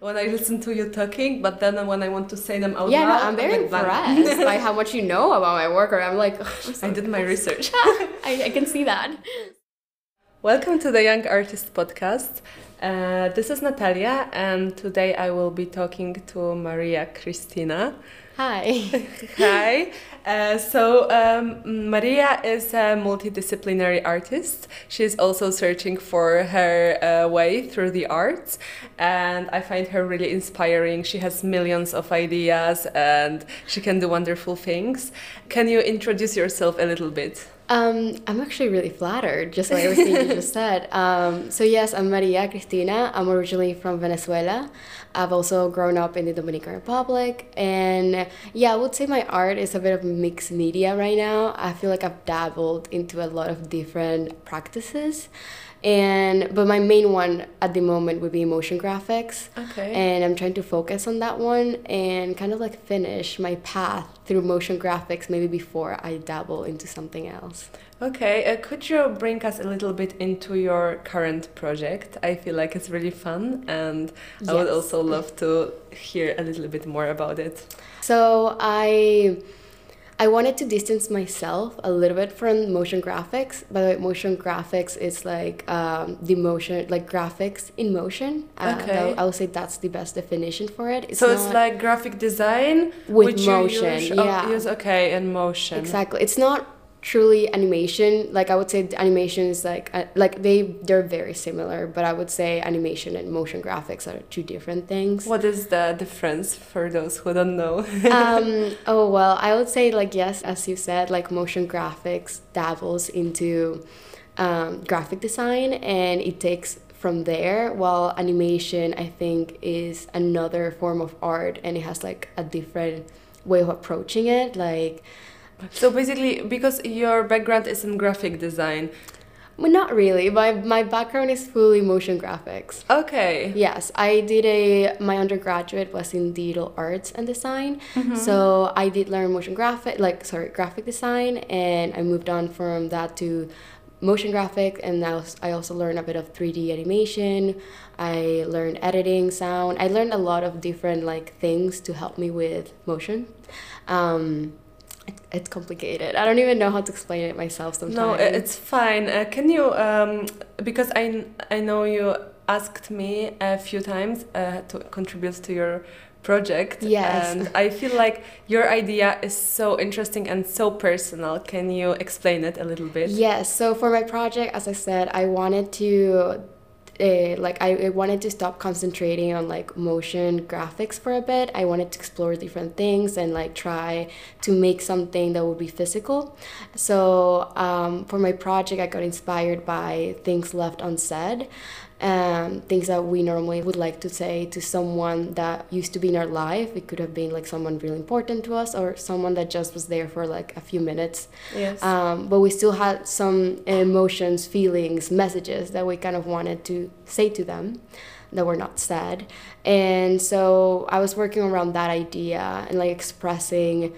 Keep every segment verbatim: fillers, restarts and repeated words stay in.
when I listen to you talking, but then when I want to say them out yeah, loud... Yeah, no, I'm very I'm like, impressed by how much you know about my work, or I'm like... Oh, I did my research. I, I can see that. Welcome to the Young Artist Podcast. Uh, this is Natalia, and today I will be talking to Maria Cristina. Hi. Hi. Uh, so um, Maria is a multidisciplinary artist. She's also searching for her uh, way through the arts, and I find her really inspiring. She has millions of ideas and she can do wonderful things. Can you introduce yourself a little bit? Um, I'm actually really flattered, just like everything you just said. Um, so yes, I'm Maria Cristina. I'm originally from Venezuela. I've also grown up in the Dominican Republic. And yeah, I would say my art is a bit of mixed media right now. I feel like I've dabbled into a lot of different practices. And but my main one at the moment would be motion graphics. Okay. And I'm trying to focus on that one and kind of like finish my path through motion graphics maybe before I dabble into something else. Okay, uh, could you bring us a little bit into your current project? I feel like it's really fun, and yes. I would also love to hear a little bit more about it. So I... I wanted to distance myself a little bit from motion graphics. By the way, motion graphics is like um, the motion, like graphics in motion. Uh, okay. That, I would say that's the best definition for it. It's so it's like graphic design with motion. You use, yeah. Use, okay, in motion. Exactly. It's not truly animation. Like I would say, the animation is like uh, like they they're very similar, but I would say animation and motion graphics are two different things. What is the difference for those who don't know? um, oh well, I would say like yes, as you said, like motion graphics dabbles into um, graphic design, and it takes from there. While animation, I think, is another form of art, and it has like a different way of approaching it, like. So basically, because your background is in graphic design. Well, not really. My my background is fully motion graphics. Okay. Yes, I did a... My undergraduate was in digital arts and design. Mm-hmm. So I did learn motion graphic, like, sorry, graphic design. And I moved on from that to motion graphic. And now I also learned a bit of three D animation. I learned editing, sound. I learned a lot of different, like, things to help me with motion. Um... It's complicated. I don't even know how to explain it myself sometimes. No, it's fine. Uh, can you, um, because I, I know you asked me a few times uh, to contribute to your project. Yes. And I feel like your idea is so interesting and so personal. Can you explain it a little bit? Yes. So for my project, as I said, I wanted to... Uh, like I, I wanted to stop concentrating on like motion graphics for a bit. I wanted to explore different things and like try to make something that would be physical. So um, for my project, I got inspired by things left unsaid, um, things that we normally would like to say to someone that used to be in our life. It could have been like someone really important to us or someone that just was there for like a few minutes. Yes. Um, but we still had some emotions, feelings, messages that we kind of wanted to say to them that were not said. And so I was working around that idea and like expressing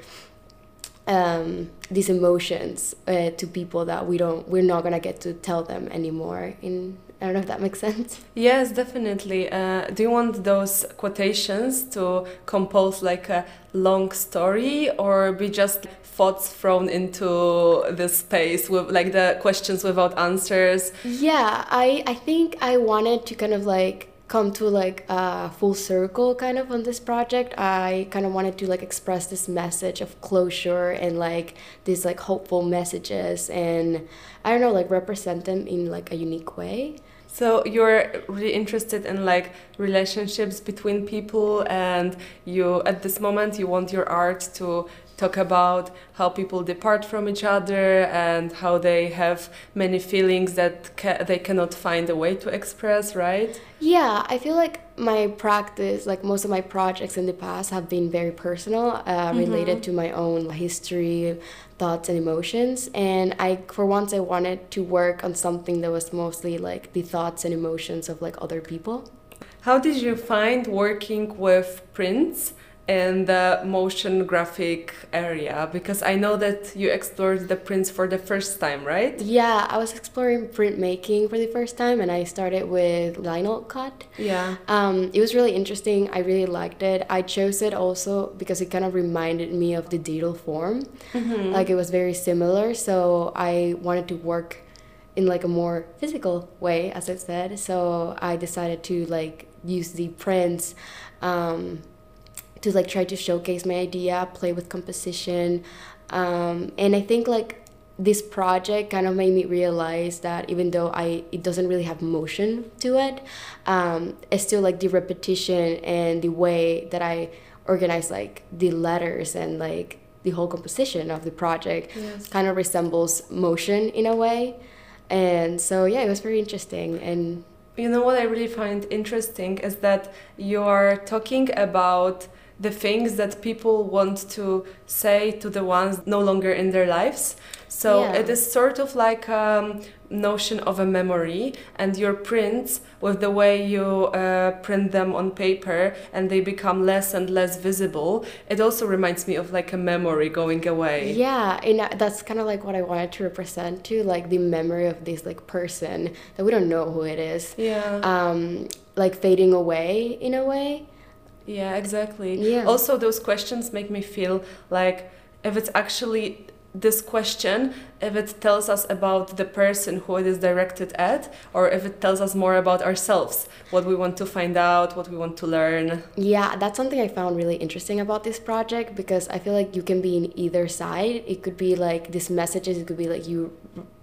um, these emotions uh, to people that we don't, we're not gonna get to tell them anymore. In I don't know if that makes sense. Yes, definitely. Uh, do you want those quotations to compose like a long story or be just thoughts thrown into the space with like the questions without answers? Yeah, I, I think I wanted to kind of like come to like a full circle kind of on this project. I kind of wanted to like express this message of closure and like these like hopeful messages and I don't know, like represent them in like a unique way. So you're really interested in like relationships between people and you at this moment you want your art to talk about how people depart from each other and how they have many feelings that ca- they cannot find a way to express, right? Yeah, I feel like my practice, like most of my projects in the past have been very personal, uh, mm-hmm. related to my own history, thoughts and emotions. And I, for once, I wanted to work on something that was mostly like the thoughts and emotions of like other people. How did you find working with prints in the motion graphic area? Because I know that you explored the prints for the first time, right? Yeah, I was exploring printmaking for the first time, and I started with lino cut. Yeah. Um, it was really interesting. I really liked it. I chose it also because it kind of reminded me of the didal form. Mm-hmm. Like, it was very similar, so I wanted to work in like a more physical way, as I said. So I decided to like use the prints um, to like try to showcase my idea, play with composition. Um, and I think like this project kind of made me realize that even though I it doesn't really have motion to it, um, it's still like the repetition and the way that I organize like the letters and like the whole composition of the project yes. kind of resembles motion in a way. And so, yeah, it was very interesting. And you know what I really find interesting is that you're talking about the things that people want to say to the ones no longer in their lives. So yeah. it is sort of like a notion of a memory, and your prints, with the way you uh, print them on paper and they become less and less visible, it also reminds me of like a memory going away. Yeah, and that's kind of like what I wanted to represent too, like the memory of this like person that we don't know who it is. Yeah. Um, like fading away in a way. Yeah, exactly. Yeah. Also, those questions make me feel like if it's actually this question, if it tells us about the person who it is directed at, or if it tells us more about ourselves, what we want to find out, what we want to learn. Yeah, that's something I found really interesting about this project, because I feel like you can be in either side. It could be like these messages, it could be like you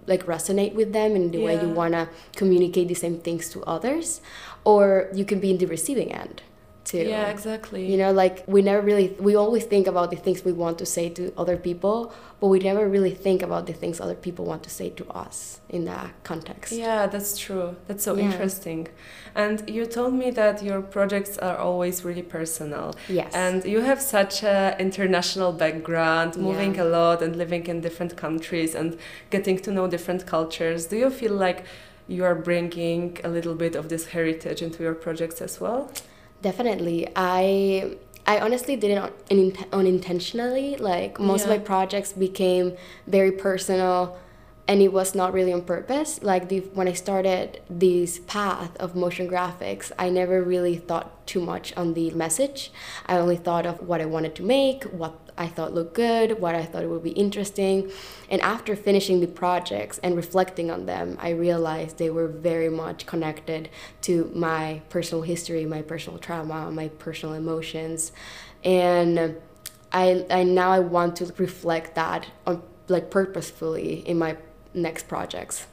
like resonate with them in the yeah. way you want to communicate the same things to others, or you can be in the receiving end. Too. Yeah, exactly. You know, like we never really, we always think about the things we want to say to other people, but we never really think about the things other people want to say to us in that context. Yeah, that's true. That's so yeah. interesting. And you told me that your projects are always really personal. Yes. And you have such an international background, moving yeah. a lot and living in different countries and getting to know different cultures. Do you feel like you are bringing a little bit of this heritage into your projects as well? Definitely. I I honestly did it un- unintentionally. Like, most yeah. of my projects became very personal, and it was not really on purpose. Like, the, when I started this path of motion graphics, I never really thought too much on the message. I only thought of what I wanted to make, what I thought looked good, what I thought would be interesting. And after finishing the projects and reflecting on them, I realized they were very much connected to my personal history, my personal trauma, my personal emotions. And I, I now I want to reflect that on, like, purposefully in my next projects.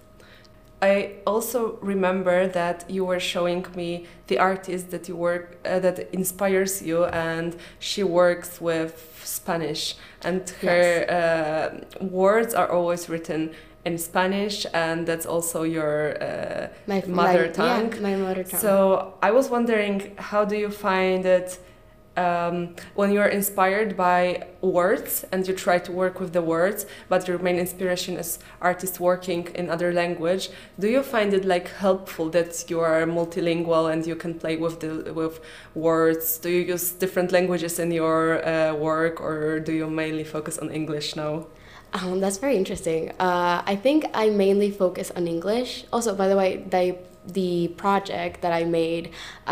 I also remember that you were showing me the artist that you work uh, that inspires you, and she works with Spanish, and her yes. uh, words are always written in Spanish, and that's also your uh, my, mother my, tongue. Yeah, my mother tongue. So I was wondering, how do you find it Um, when you're inspired by words and you try to work with the words, but your main inspiration is artists working in other language, do you find it like helpful that you are multilingual and you can play with the with words? Do you use different languages in your uh, work, or do you mainly focus on English now? Um, that's very interesting. Uh, I think I mainly focus on English. Also, by the way, they. The project that I made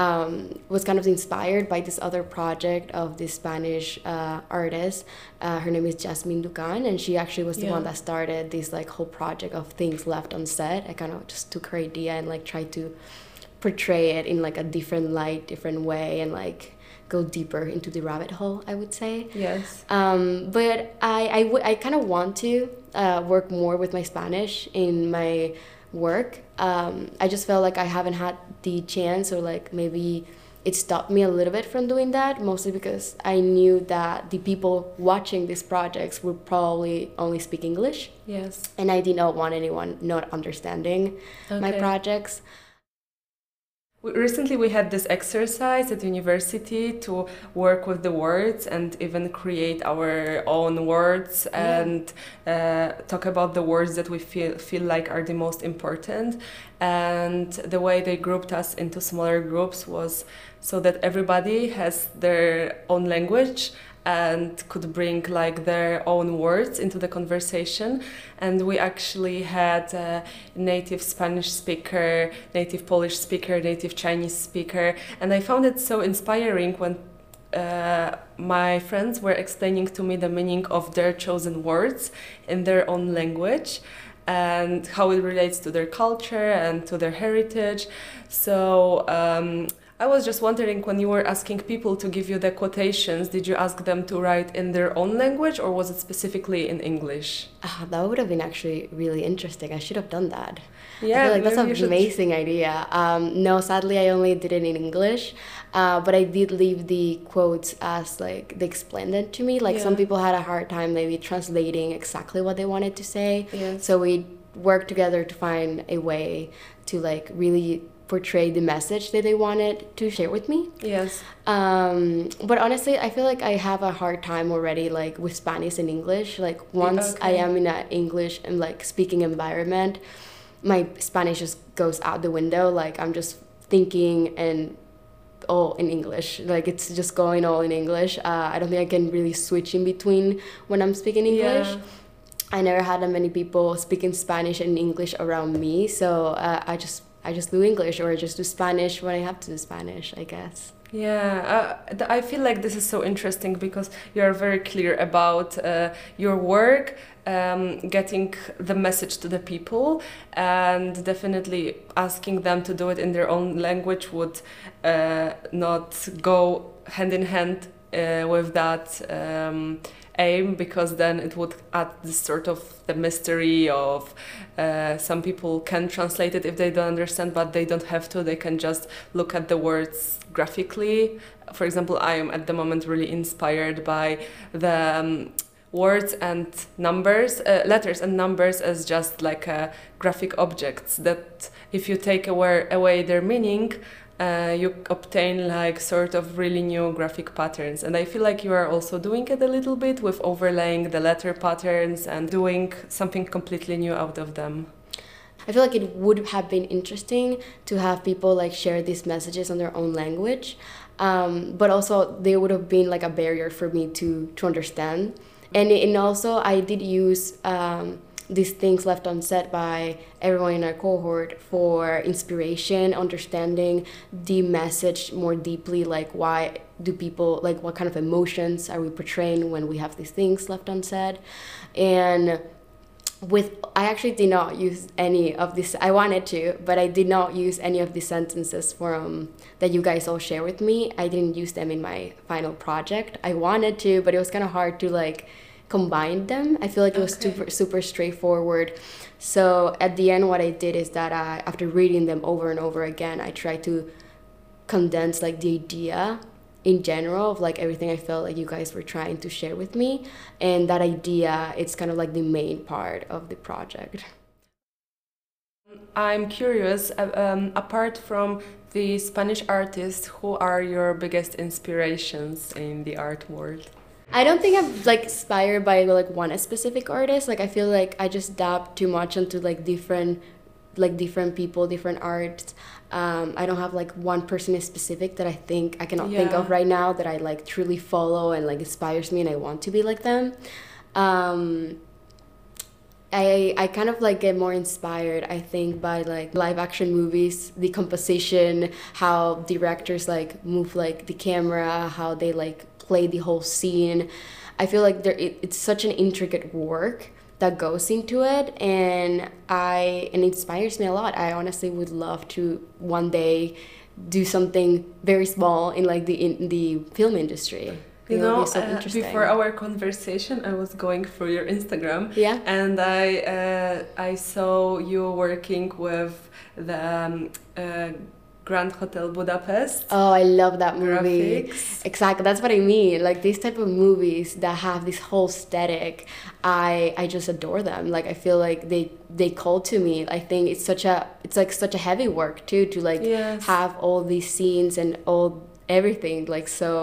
um, was kind of inspired by this other project of this Spanish uh, artist. Uh, her name is Jasmine Dukan, and she actually was the yeah. one that started this like whole project of things left on set. I kind of just took her idea and like tried to portray it in like a different light, different way, and like go deeper into the rabbit hole, I would say. Yes. Um, but I I, w- I kind of want to uh, work more with my Spanish in my work. Um, I just felt like I haven't had the chance, or like maybe it stopped me a little bit from doing that, mostly because I knew that the people watching these projects would probably only speak English. Yes. And I did not want anyone not understanding okay. my projects. Recently we had this exercise at university to work with the words and even create our own words yeah. and uh, talk about the words that we feel feel like are the most important. And the way they grouped us into smaller groups was so that everybody has their own language and could bring like their own words into the conversation. And we actually had a native Spanish speaker, native Polish speaker, native Chinese speaker. And I found it so inspiring when uh, my friends were explaining to me the meaning of their chosen words in their own language, and how it relates to their culture and to their heritage. So um, I was just wondering, when you were asking people to give you the quotations, did you ask them to write in their own language, or was it specifically in English? Oh, that would have been actually really interesting. I should have done that. Yeah, I feel like that's an amazing idea. Um, no, sadly, I only did it in English, uh, but I did leave the quotes as like they explained it to me. Like yeah. Some people had a hard time maybe translating exactly what they wanted to say. Yeah. So we worked together to find a way to like really portray the message that they wanted to share with me. Yes. Um, but honestly, I feel like I have a hard time already, like with Spanish and English. Like once okay. I am in an English and like speaking environment, my Spanish just goes out the window. Like I'm just thinking and all in English. Like it's just going all in English. Uh, I don't think I can really switch in between when I'm speaking English. Yeah. I never had that many people speaking Spanish and English around me. So uh, I just I just do English or just do Spanish when I have to do Spanish, I guess. Yeah, uh, I feel like this is so interesting because you're very clear about uh, your work, um, getting the message to the people, and definitely asking them to do it in their own language would uh, not go hand in hand uh, with that um, aim, because then it would add this sort of the mystery of uh, some people can translate it if they don't understand, but they don't have to. They can just look at the words graphically. For example, I am at the moment really inspired by the um, words and numbers, uh, letters and numbers as just like uh, graphic objects that if you take away, away their meaning, Uh, you obtain like sort of really new graphic patterns. And I feel like you are also doing it a little bit with overlaying the letter patterns and doing something completely new out of them. I feel like it would have been interesting to have people like share these messages on their own language, um, but also they would have been like a barrier for me to, to understand. And, and also I did use um, these things left unsaid by everyone in our cohort for inspiration, understanding the message more deeply, like why do people, like what kind of emotions are we portraying when we have these things left unsaid. And with, I actually did not use any of this, I wanted to, but I did not use any of the sentences from that you guys all share with me. I didn't use them in my final project. I wanted to, but it was kind of hard to like combined them. I feel like it was okay. super, super straightforward. So at the end, what I did is that I, after reading them over and over again, I tried to condense like the idea in general of like everything I felt like you guys were trying to share with me. And that idea, it's kind of like the main part of the project. I'm curious, um, apart from the Spanish artists, who are your biggest inspirations in the art world? I don't think I'm like inspired by like one specific artist. Like I feel like I just dab too much into like different, like different people, different arts. Um, I don't have like one person in specific that I think I cannot yeah. think of right now that I like truly follow and like inspires me and I want to be like them. Um, I I kind of like get more inspired, I think, by like live action movies, the composition, how directors like move like the camera, how they like play the whole scene. I feel like there it, it's such an intricate work that goes into it, and I and it inspires me a lot. I honestly would love to one day do something very small in like the in the film industry. You it know, so uh, before our conversation, I was going through your Instagram, yeah, and I uh, I saw you working with the. Um, uh, Grand Hotel Budapest. Oh, I love that movie. Graphics. Exactly, that's what I mean. Like these type of movies that have this whole aesthetic, I I just adore them. Like I feel like they they call to me. I think it's such a it's like such a heavy work too to like yes. have all these scenes and all everything like so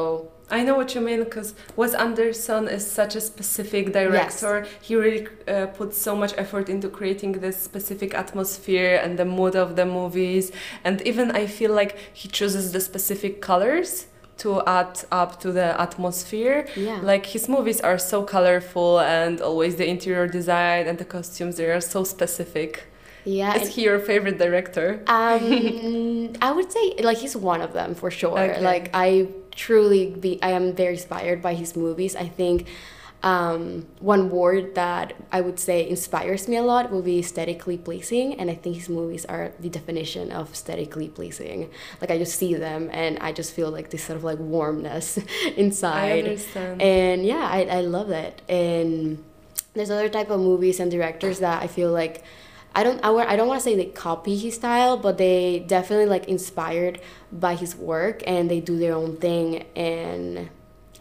I know what you mean, because Wes Anderson is such a specific director. Yes. He really uh, puts so much effort into creating this specific atmosphere and the mood of the movies. And even I feel like he chooses the specific colors to add up to the atmosphere. Yeah. Like his movies are so colorful, and always the interior design and the costumes, they are so specific. Yeah, is he your favorite director? Um, I would say like he's one of them for sure. Okay. Like I truly be, I am very inspired by his movies. I think um, one word that I would say inspires me a lot will be aesthetically pleasing, and I think his movies are the definition of aesthetically pleasing. Like I just see them and I just feel like this sort of like warmness inside. I understand. And yeah, I I love it. And there's other type of movies and directors that I feel like. I don't I, I don't want to say they copy his style, but they definitely like inspired by his work, and they do their own thing, and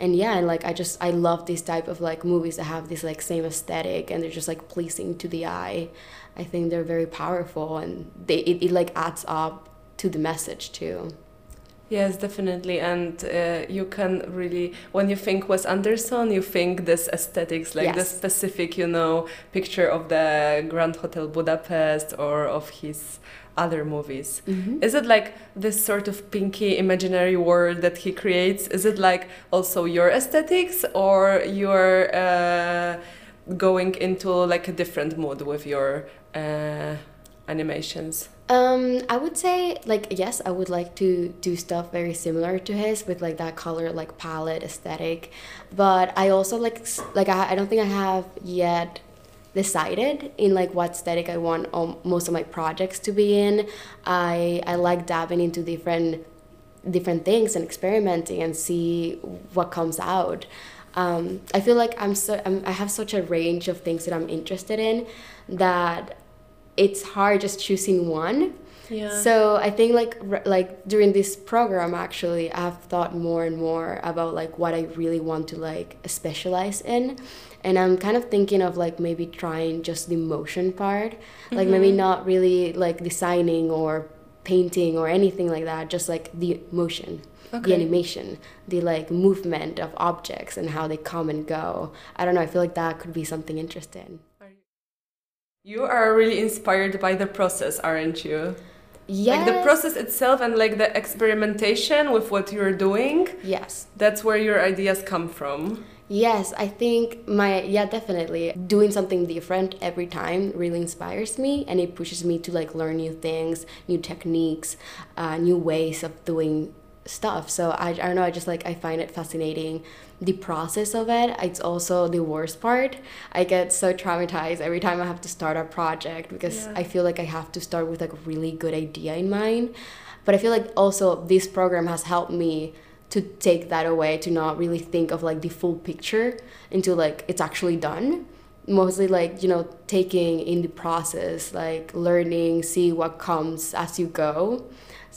and yeah, and like I just I love this type of like movies that have this like same aesthetic, and they're just like pleasing to the eye. I think they're very powerful, and they it, it like adds up to the message too. Yes, definitely, and uh, you can really, when you think Wes Anderson, you think this aesthetics, like yes. this specific, you know, picture of the Grand Hotel Budapest or of his other movies. Mm-hmm. Is it like this sort of pinky imaginary world that he creates? Is it like also your aesthetics, or you're uh, going into like a different mood with your uh, animations? Um, I would say, like, yes, I would like to do stuff very similar to his with, like, that color, like, palette, aesthetic. But I also, like, like I, I don't think I have yet decided in, like, what aesthetic I want all, most of my projects to be in. I, I like dabbing into different, different things and experimenting and see what comes out. Um, I feel like I'm so, I'm, I have such a range of things that I'm interested in that it's hard just choosing one. Yeah. So I think like r- like during this program, actually, I've thought more and more about like what I really want to like specialize in. And I'm kind of thinking of like maybe trying just the motion part, like mm-hmm. maybe not really like designing or painting or anything like that, just like the motion. Okay. The animation, the like movement of objects and how they come and go. I don't know, I feel like that could be something interesting. You are really inspired by the process, aren't you? Yes. Like the process itself and like the experimentation with what you're doing. Yes. That's where your ideas come from. Yes, I think my, yeah, definitely. Doing something different every time really inspires me, and it pushes me to like learn new things, new techniques, uh, new ways of doing stuff. So I, I don't know, I just like, I find it fascinating. The process of it, it's also the worst part. I get so traumatized every time I have to start a project, because yeah. I feel like I have to start with like a really good idea in mind. But I feel like also this program has helped me to take that away, to not really think of like the full picture until like it's actually done. Mostly like, you know, taking in the process, like learning, see what comes as you go,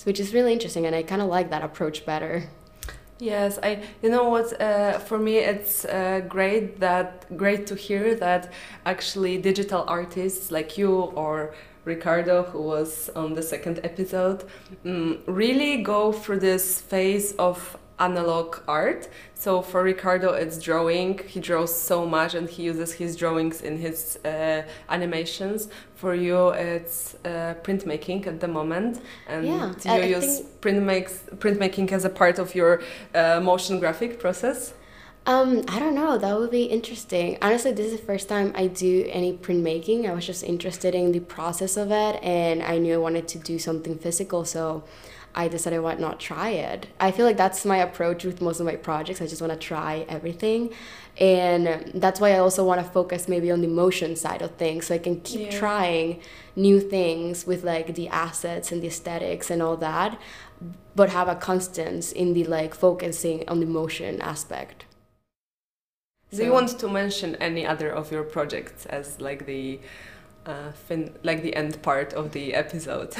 which is really interesting, and I kind of like that approach better. Yes, I. You know what? Uh, for me, it's uh, great that great to hear that actually digital artists like you or Ricardo, who was on the second episode, um, really go through this phase of analog art. So for Ricardo, it's drawing. He draws so much, and he uses his drawings in his uh, animations. For you, it's uh, printmaking at the moment, and yeah, do you I use think... print makes, printmaking as a part of your uh, motion graphic process? Um, I don't know. That would be interesting. Honestly, this is the first time I do any printmaking. I was just interested in the process of it, and I knew I wanted to do something physical, so I decided why not try it. I feel like that's my approach with most of my projects. I just want to try everything. And that's why I also want to focus maybe on the motion side of things, so I can keep yeah. trying new things with like the assets and the aesthetics and all that, but have a constance in the like focusing on the motion aspect. Do so. you want to mention any other of your projects as like the Uh, fin- like the end part of the episode?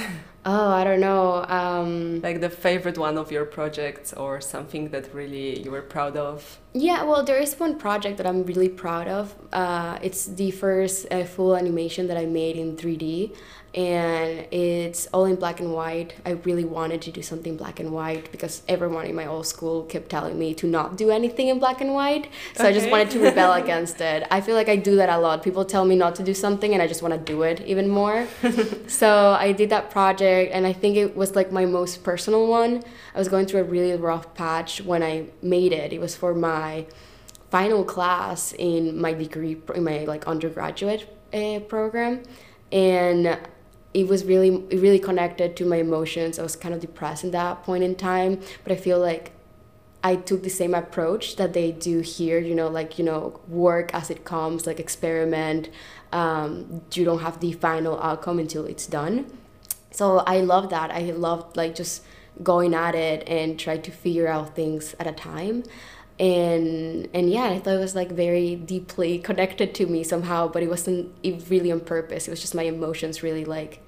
Oh, I don't know. Um, like the favorite one of your projects or something that really you were proud of? Yeah, well, there is one project that I'm really proud of. Uh, it's the first uh, full animation that I made in three D. And it's all in black and white. I really wanted to do something black and white because everyone in my old school kept telling me to not do anything in black and white. So okay. I just wanted to rebel against it. I feel like I do that a lot. People tell me not to do something and I just want to do it even more. So I did that project and I think it was like my most personal one. I was going through a really rough patch when I made it. It was for my final class in my degree, in my like undergraduate uh, program. And it was really, it really connected to my emotions. I was kind of depressed at that point in time, but I feel like I took the same approach that they do here, you know, like, you know, work as it comes, like experiment. Um, you don't have the final outcome until it's done. So I love that. I loved like just going at it and try to figure out things at a time. And and yeah, I thought it was like very deeply connected to me somehow, but it wasn't it really on purpose. It was just my emotions really like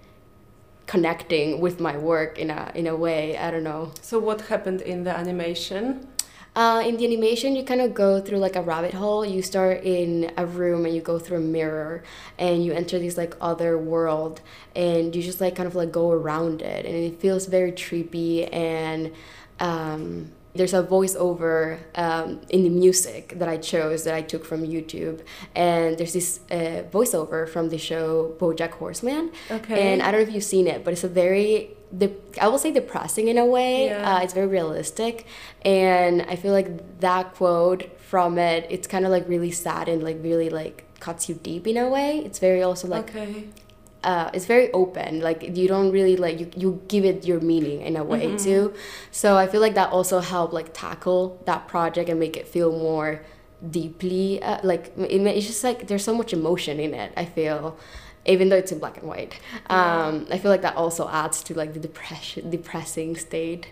connecting with my work in a in a way. I don't know. So what happened in the animation? Uh, in the animation, you kind of go through like a rabbit hole. You start in a room and you go through a mirror and you enter this like other world and you just like kind of like go around it and it feels very trippy and. Um, There's a voiceover um, in the music that I chose, that I took from YouTube. And there's this uh, voiceover from the show BoJack Horseman. Okay. And I don't know if you've seen it, but it's a very, de- I will say depressing in a way. Yeah. Uh, it's very realistic. And I feel like that quote from it, it's kind of like really sad and like really like cuts you deep in a way. It's very also like... Okay. Uh, it's very open, like you don't really like you, you give it your meaning in a way mm-hmm. too. So I feel like that also helped like tackle that project and make it feel more deeply uh, like it, it's just like there's so much emotion in it, I feel, even though it's in black and white. Yeah. Um, I feel like that also adds to like the depression, depressing state.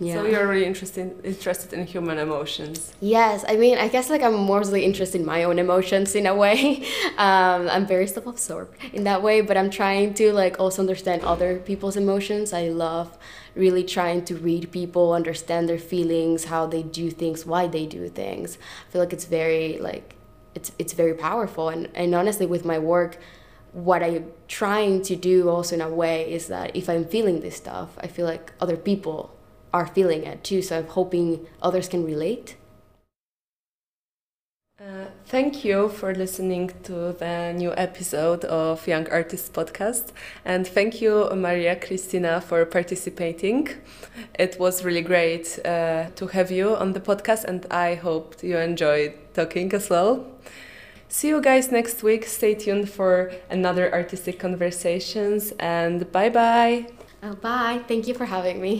Yeah. So you're really interested interested in human emotions. Yes, I mean, I guess like I'm mostly interested in my own emotions in a way. Um, I'm very self-absorbed in that way, but I'm trying to like also understand other people's emotions. I love really trying to read people, understand their feelings, how they do things, why they do things. I feel like it's very like it's it's very powerful, and and honestly, with my work. What I'm trying to do also in a way is that if I'm feeling this stuff, I feel like other people. Are feeling it too, so I'm hoping others can relate. Uh, thank you for listening to the new episode of Young Artist Podcast, and thank you Maria Cristina for participating. It was really great uh, to have you on the podcast, and I hope you enjoyed talking as well. See you guys next week. Stay tuned for another artistic conversations, and bye bye. Oh, bye. Thank you for having me.